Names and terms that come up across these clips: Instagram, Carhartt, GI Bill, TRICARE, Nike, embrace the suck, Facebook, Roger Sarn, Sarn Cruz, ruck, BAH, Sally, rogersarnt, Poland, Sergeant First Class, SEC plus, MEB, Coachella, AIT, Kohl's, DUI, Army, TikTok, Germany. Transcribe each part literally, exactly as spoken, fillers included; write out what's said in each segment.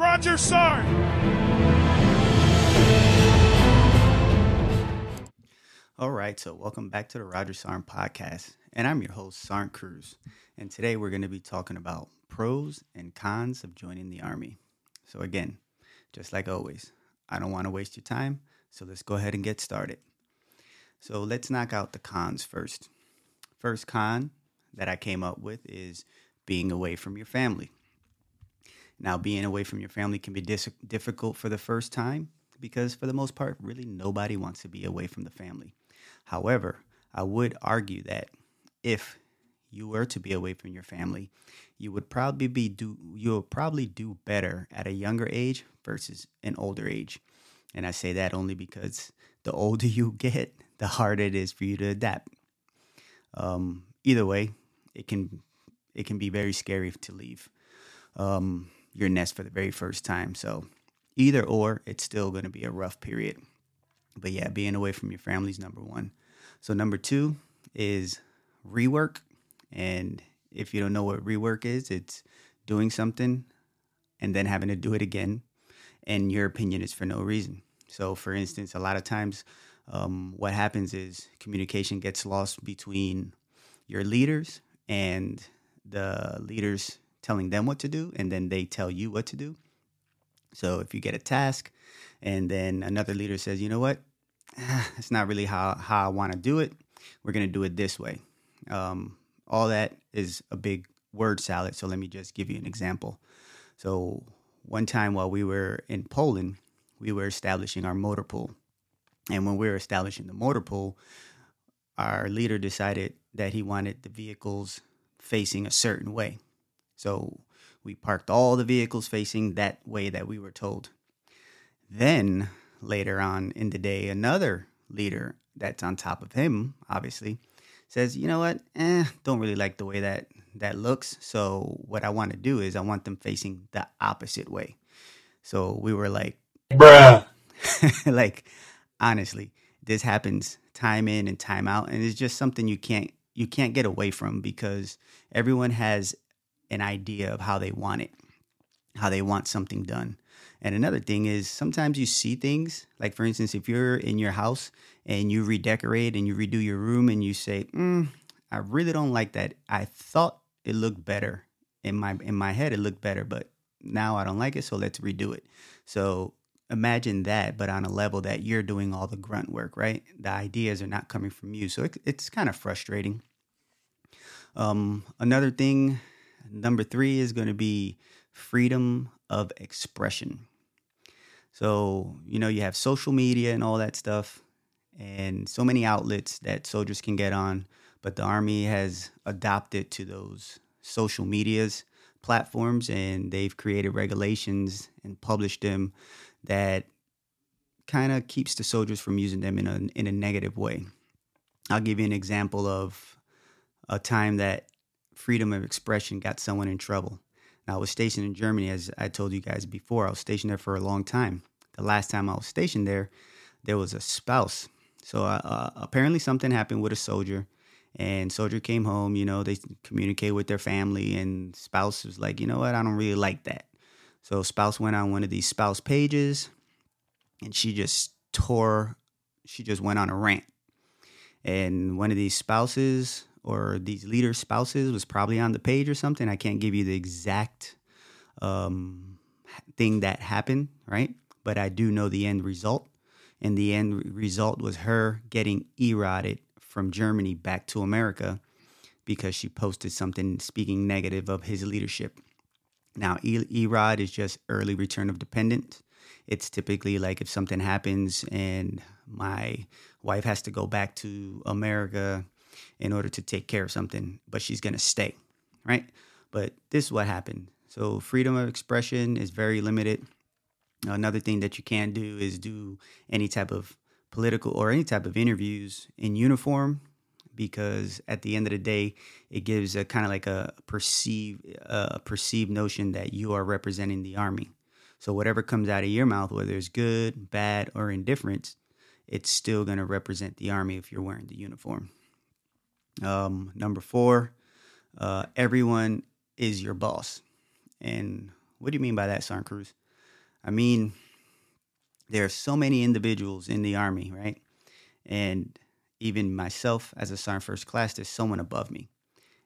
Roger Sarn. All right, so welcome back to the Roger Sarn podcast, and I'm your host, Sarn Cruz, and today we're going to be talking about pros and cons of joining the Army. So again, just like always, I don't want to waste your time, so let's go ahead and get started. So let's knock out the cons first. First con that I came up with is being away from your family. Now, being away from your family can be dis- difficult for the first time because, for the most part, really nobody wants to be away from the family. However, I would argue that if you were to be away from your family, you would probably be do you will probably do better at a younger age versus an older age. And I say that only because the older you get, the harder it is for you to adapt. Um, either way, it can it can be very scary to leave Um, your nest for the very first time. So either or, it's still going to be a rough period. But yeah, being away from your family is number one. So number two is rework. And if you don't know what rework is, it's doing something and then having to do it again, and your opinion is for no reason. So for instance, a lot of times um, what happens is communication gets lost between your leaders and the leaders telling them what to do, and then they tell you what to do. So if you get a task and then another leader says, you know what, it's not really how, how I want to do it, we're going to do it this way. Um, all that is a big word salad. So let me just give you an example. So one time while we were in Poland, we were establishing our motor pool. And when we were establishing the motor pool, our leader decided that he wanted the vehicles facing a certain way. So we parked all the vehicles facing that way that we were told. Then later on in the day, another leader that's on top of him, obviously, says, you know what, eh, don't really like the way that that looks. So what I want to do is I want them facing the opposite way. So we were like, bruh, like, honestly, this happens time in and time out. And it's just something you can't you can't get away from, because everyone has an idea of how they want it, how they want something done. And another thing is, sometimes you see things, like for instance, if you're in your house and you redecorate and you redo your room and you say, mm, I really don't like that. I thought it looked better in my in my head. It looked better, but now I don't like it, so let's redo it. So imagine that, but on a level that you're doing all the grunt work, right? The ideas are not coming from you. So it, it's kind of frustrating. Um, another thing, number three, is going to be freedom of expression. So, you know, you have social media and all that stuff and so many outlets that soldiers can get on, but the Army has adopted to those social medias platforms, and they've created regulations and published them that kind of keeps the soldiers from using them in a, in a negative way. I'll give you an example of a time that freedom of expression got someone in trouble. Now, I was stationed in Germany, as I told you guys before. I was stationed there for a long time. The last time I was stationed there, there was a spouse. So uh, apparently something happened with a soldier, and soldier came home. You know, they communicate with their family, and spouse was like, you know what, I don't really like that. So spouse went on one of these spouse pages, and she just tore, she just went on a rant. And one of these spouses, or these leaders' spouses, was probably on the page or something. I can't give you the exact um, thing that happened, right? But I do know the end result. And the end result was her getting E-Rodded from Germany back to America because she posted something speaking negative of his leadership. Now, E-Rod is just early return of dependent. It's typically like if something happens and my wife has to go back to America in order to take care of something, but she's going to stay, right? But this is what happened. So freedom of expression is very limited. Another thing that you can't do is do any type of political or any type of interviews in uniform, because at the end of the day, it gives a kind of like a perceived, uh, perceived notion that you are representing the Army. So whatever comes out of your mouth, whether it's good, bad, or indifference, it's still going to represent the Army if you're wearing the uniform. Um, number four, uh, everyone is your boss. And what do you mean by that, Sarn Cruz? I mean, there are so many individuals in the Army, right? And even myself as a Sergeant First Class, there's someone above me.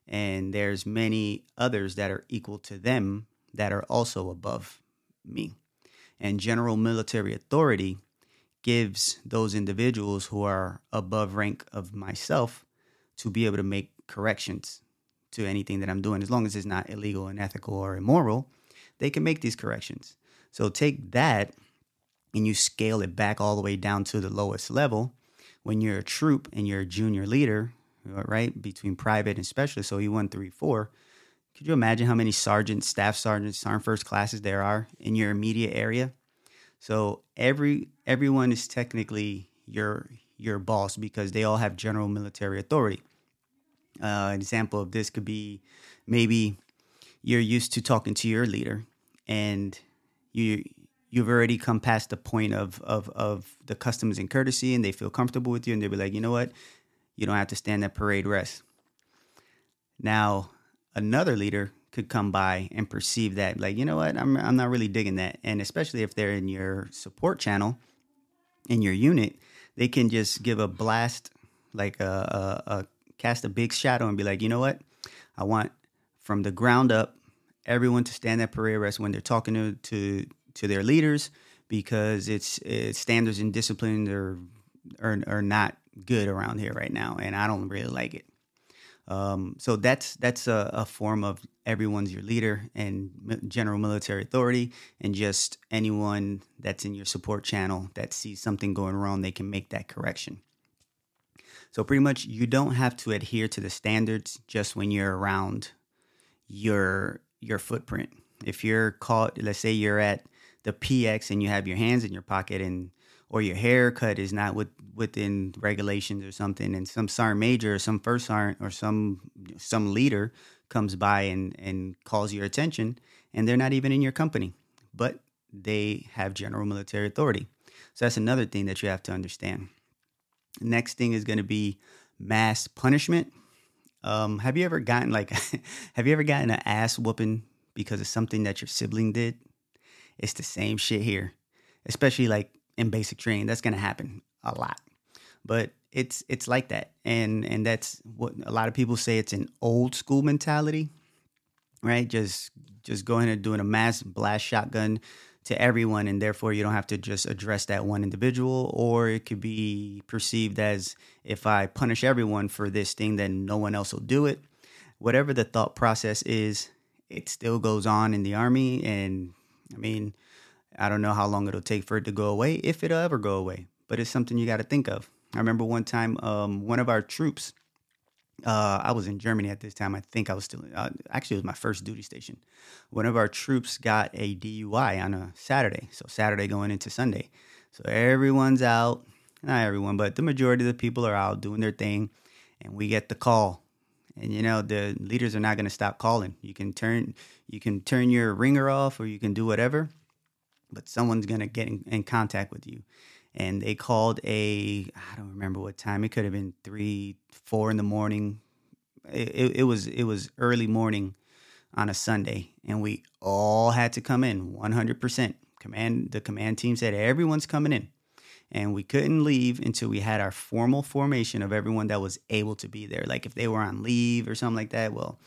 And there's many others that are equal to them that are also above me. And general military authority gives those individuals who are above rank of myself to be able to make corrections to anything that I'm doing. As long as it's not illegal, unethical, or immoral, they can make these corrections. So take that and you scale it back all the way down to the lowest level. When you're a troop and you're a junior leader, right, between private and specialist, so E one, three, four, could you imagine how many sergeants, staff sergeants, sergeant first classes there are in your immediate area? So every everyone is technically your your boss because they all have general military authority. Uh, an example of this could be maybe you're used to talking to your leader and you, you've already come past the point of, of, of the customs and courtesy and they feel comfortable with you and they'll be like, you know what, you don't have to stand at parade rest. Now, another leader could come by and perceive that like, you know what, I'm I'm not really digging that. And especially if they're in your support channel, in your unit, they can just give a blast, like a, a, a cast a big shadow and be like, you know what, I want from the ground up, everyone to stand at parade rest when they're talking to, to, to their leaders because it's, it's standards and discipline are, are, are not good around here right now. And I don't really like it. Um, so that's that's a, a form of everyone's your leader and general military authority, and just anyone that's in your support channel that sees something going wrong, they can make that correction. So pretty much you don't have to adhere to the standards just when you're around your your footprint. If you're caught, let's say you're at the P X and you have your hands in your pocket and or your haircut is not with, within regulations or something, and some sergeant major or some first sergeant or some some leader comes by and, and calls your attention, and they're not even in your company, but they have general military authority. So that's another thing that you have to understand. Next thing is going to be mass punishment. Um, have you ever gotten like, have you ever gotten an ass whooping because of something that your sibling did? It's the same shit here, especially like in basic training. That's going to happen a lot, but it's, it's like that. And, and that's what a lot of people say. It's an old school mentality, right? Just, just going and doing a mass blast shotgun to everyone. And therefore you don't have to just address that one individual, or it could be perceived as if I punish everyone for this thing, then no one else will do it. Whatever the thought process is, it still goes on in the Army. And I mean, I don't know how long it'll take for it to go away, if it'll ever go away, but it's something you got to think of. I remember one time, um, one of our troops, uh, I was in Germany at this time. I think I was still, uh, actually it was my first duty station. One of our troops got a D U I on a Saturday. So Saturday going into Sunday. So everyone's out, not everyone, but the majority of the people are out doing their thing, and we get the call. And, you know, the leaders are not going to stop calling. You can turn, you can turn your ringer off, or you can do whatever, but someone's going to get in, in contact with you. And they called a, I don't remember what time. It could have been three, four in the morning. It, it, it was it was early morning on a Sunday. And we all had to come in one hundred percent. Command, the command team said, everyone's coming in. And we couldn't leave until we had our formal formation of everyone that was able to be there. Like if they were on leave or something like that, well,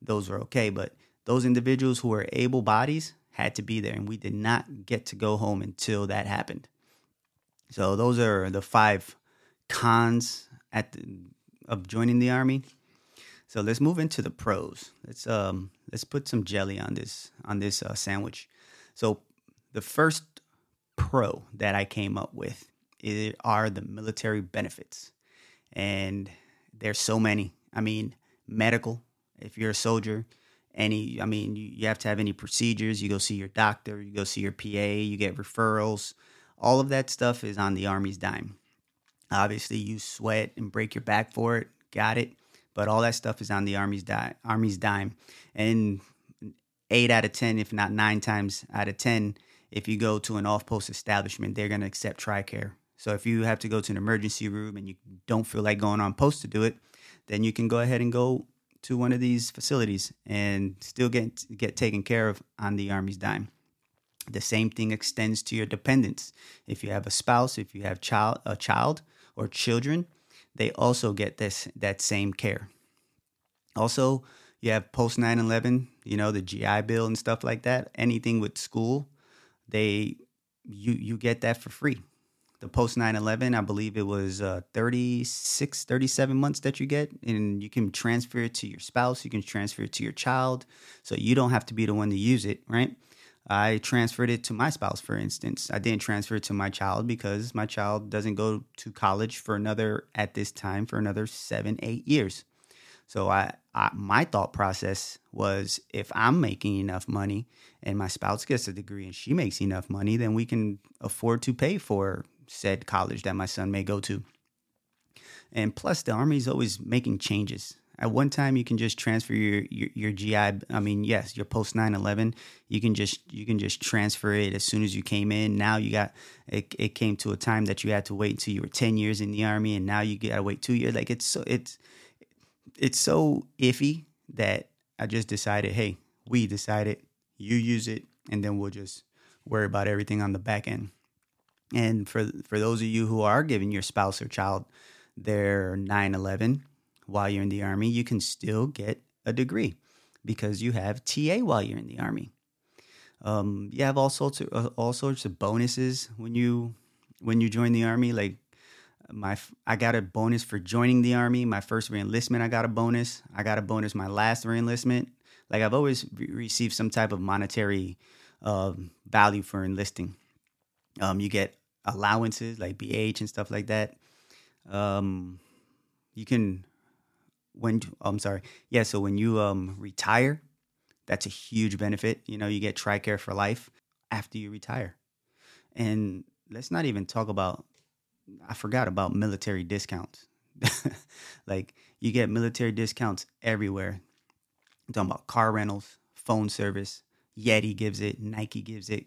those were okay. But those individuals who were able bodies had to be there. And we did not get to go home until that happened. So those are the five cons at the, of joining the Army. So let's move into the pros. Let's um let's put some jelly on this on this uh, sandwich. So the first pro that I came up with is, are the military benefits, and there's so many. I mean, medical. If you're a soldier, any I mean, you, you have to have any procedures. You go see your doctor. You go see your P A. You get referrals. All of that stuff is on the Army's dime. Obviously, you sweat and break your back for it. Got it. But all that stuff is on the Army's di- Army's dime. And eight out of ten, if not nine times out of ten, if you go to an off-post establishment, they're going to accept TRICARE. So if you have to go to an emergency room and you don't feel like going on post to do it, then you can go ahead and go to one of these facilities and still get, get taken care of on the Army's dime. The same thing extends to your dependents. If you have a spouse, if you have child, a child or children, they also get this that same care. Also, you have post nine eleven, you know, the G I Bill and stuff like that. Anything with school, they you you get that for free. The post nine eleven, I believe it was uh, thirty-six, thirty-seven months that you get, and you can transfer it to your spouse. You can transfer it to your child, so you don't have to be the one to use it, right? I transferred it to my spouse, for instance. I didn't transfer it to my child because my child doesn't go to college for another, at this time, for another seven, eight years. So I, I my thought process was, if I'm making enough money and my spouse gets a degree and she makes enough money, then we can afford to pay for said college that my son may go to. And plus, the Army is always making changes. At one time, you can just transfer your, your, your G I, I mean, yes, your post nine eleven, you can just you can just transfer it as soon as you came in. Now you got, it, it came to a time that you had to wait until you were ten years in the Army, and now you got to wait two years. Like, it's so, it's, it's so iffy that I just decided, hey, we decided, you use it, and then we'll just worry about everything on the back end. And for for those of you who are giving your spouse or child their nine eleven while you're in the Army, you can still get a degree because you have T A while you're in the Army. Um, you have all sorts of uh, all sorts of bonuses when you when you join the Army. Like my, I got a bonus for joining the Army. My first reenlistment, I got a bonus. I got a bonus my last reenlistment. Like, I've always re- received some type of monetary uh, value for enlisting. Um, you get allowances like B A H and stuff like that. Um, you can, when, oh, I'm sorry. Yeah. So when you, um, retire, that's a huge benefit. You know, you get TRICARE for life after you retire. And let's not even talk about, I forgot about military discounts. Like, you get military discounts everywhere. I'm talking about car rentals, phone service. Yeti gives it, Nike gives it.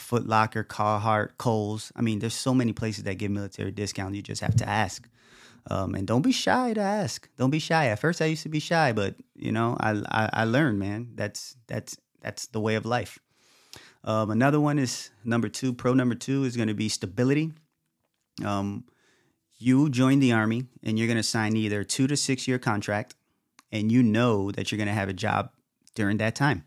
Foot Locker, Carhartt, Kohl's. I mean, there's so many places that give military discounts. You just have to ask. Um, and don't be shy to ask. Don't be shy. At first, I used to be shy, but, you know, I I, I learned, man. That's that's that's the way of life. Um, another one is number two. Pro number two is going to be stability. Um, you join the Army, and you're going to sign either a two to six year contract, and you know that you're going to have a job during that time.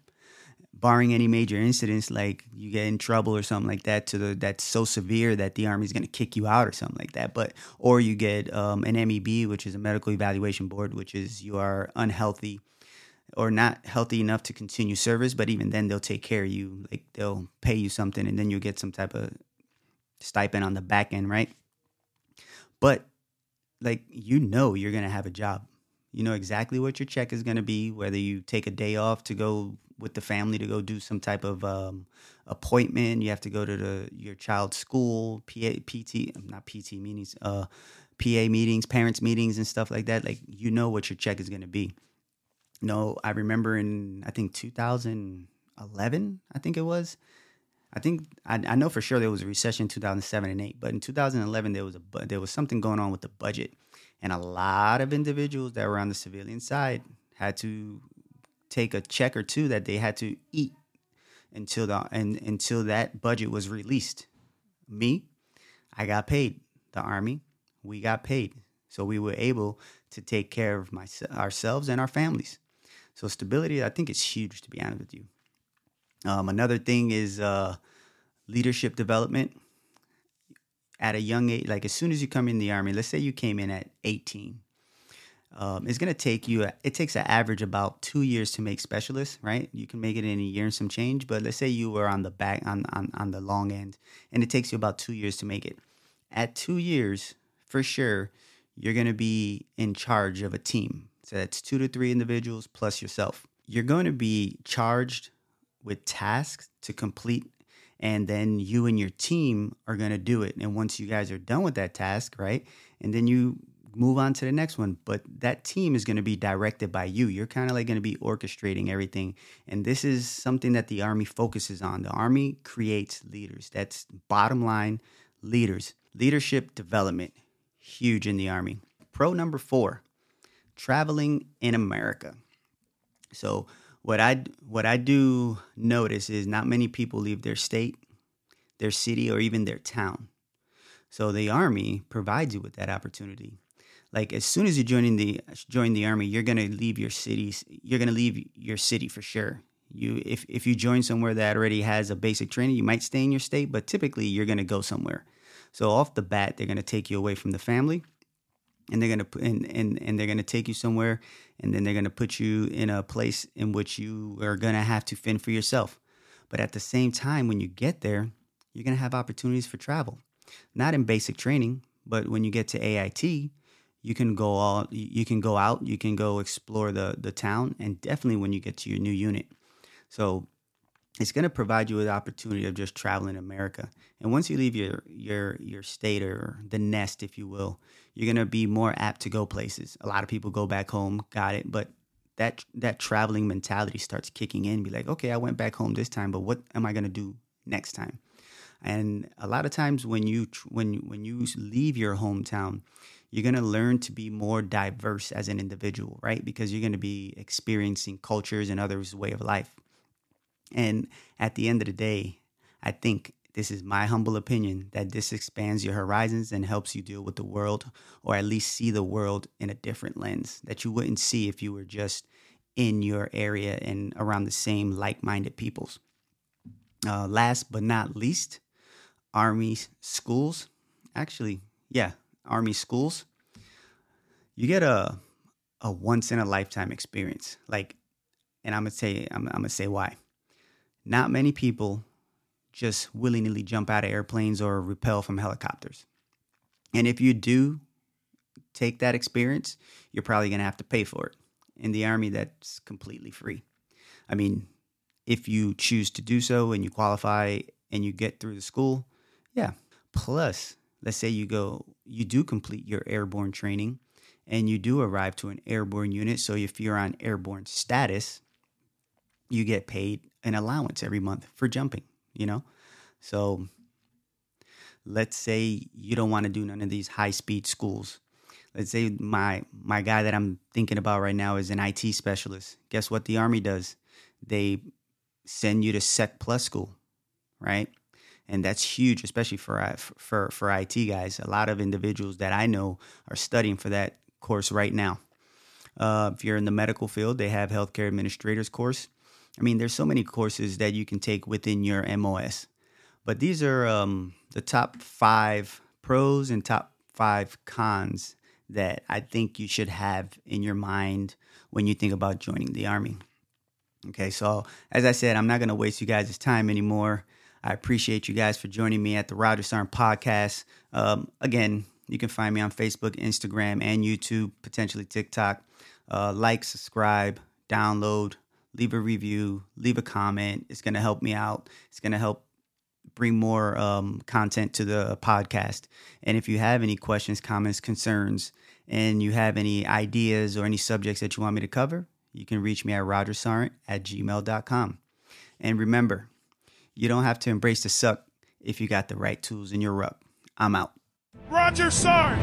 Barring any major incidents, like you get in trouble or something like that, to the that's so severe that the Army is going to kick you out or something like that. But or you get um, an M E B, which is a medical evaluation board, which is you are unhealthy or not healthy enough to continue service. But even then, they'll take care of you. Like, they'll pay you something, and then you'll get some type of stipend on the back end, right? But like, you know, you're going to have a job. You know exactly what your check is going to be, whether you take a day off to go with the family to go do some type of um, appointment. You have to go to the, your child's school, P A, P T, not P T meetings, uh, P A meetings, parents meetings and stuff like that. Like, you know what your check is going to be. You know, I remember in, I think two thousand eleven, I think it was. I think, I, I know for sure there was a recession in two thousand seven and eight, but in two thousand eleven, there was a there was something going on with the budget. And a lot of individuals that were on the civilian side had to take a check or two that they had to eat until the and until that budget was released. Me, I got paid. The Army, we got paid. So we were able to take care of my, ourselves and our families. So stability, I think, is huge, to be honest with you. Um, another thing is uh, leadership development. At a young age, like as soon as you come in the Army, let's say you came in at eighteen. Um, it's going to take you, it takes an average about two years to make specialists, right? You can make it in a year and some change, but let's say you were on the back, on, on, on the long end, and it takes you about two years to make it. At two years, for sure, you're going to be in charge of a team. So that's two to three individuals plus yourself. You're going to be charged with tasks to complete. And then you and your team are going to do it. And once you guys are done with that task, right, and then you move on to the next one. But that team is going to be directed by you. You're kind of like going to be orchestrating everything. And this is something that the Army focuses on. The Army creates leaders. That's bottom line, leaders. Leadership development, huge in the Army. Pro number four, traveling in America. So What I what I do notice is not many people leave their state, their city, or even their town. So the Army provides you with that opportunity. Like as soon as you join in the join the Army, you're gonna leave your cities. You're gonna leave your city for sure. You if if you join somewhere that already has a basic training, you might stay in your state, but typically you're gonna go somewhere. So off the bat, they're gonna take you away from the family, and they're gonna and and, and they're gonna take you somewhere, and then they're gonna put you in a place in which you are gonna have to fend for yourself. But at the same time, when you get there, you're gonna have opportunities for travel, not in basic training, but when you get to A I T. You can go all. You can go out. You can go explore the the town, and definitely when you get to your new unit. So it's going to provide you with the opportunity of just traveling America. And once you leave your your your state or the nest, if you will, you're going to be more apt to go places. A lot of people go back home, got it, but that that traveling mentality starts kicking in. Be like, okay, I went back home this time, but what am I going to do next time? And a lot of times when you when when you leave your hometown, you're going to learn to be more diverse as an individual, right? Because you're going to be experiencing cultures and others' way of life. And at the end of the day, I think this is my humble opinion that this expands your horizons and helps you deal with the world, or at least see the world in a different lens that you wouldn't see if you were just in your area and around the same like-minded peoples. Uh, last but not least, Army schools. Actually, yeah. Army schools, you get a a once in a lifetime experience. Like, and I'm gonna say I'm, I'm gonna say why. Not many people just willy nilly jump out of airplanes or rappel from helicopters. And if you do take that experience, you're probably gonna have to pay for it. In the Army, that's completely free. I mean, if you choose to do so and you qualify and you get through the school, yeah. Plus, let's say you go, you do complete your airborne training and you do arrive to an airborne unit. So if you're on airborne status, you get paid an allowance every month for jumping, you know? So let's say you don't want to do none of these high speed schools. Let's say my, my guy that I'm thinking about right now is an I T specialist. Guess what the Army does? They send you to S E C plus school, right? And that's huge, especially for, for for I T guys. A lot of individuals that I know are studying for that course right now. Uh, if you're in the medical field, they have healthcare administrators course. I mean, there's so many courses that you can take within your M O S. But these are um, the top five pros and top five cons that I think you should have in your mind when you think about joining the Army. Okay, so as I said, I'm not going to waste you guys' time anymore. I appreciate you guys for joining me at the Roger Sarn podcast. Um, again, you can find me on Facebook, Instagram, and YouTube, potentially TikTok. Uh, like, subscribe, download, leave a review, leave a comment. It's going to help me out. It's going to help bring more um, content to the podcast. And if you have any questions, comments, concerns, and you have any ideas or any subjects that you want me to cover, you can reach me at rogersarnt at gmail dot com. And remember, you don't have to embrace the suck if you got the right tools in your ruck. I'm out. Roger Sarn!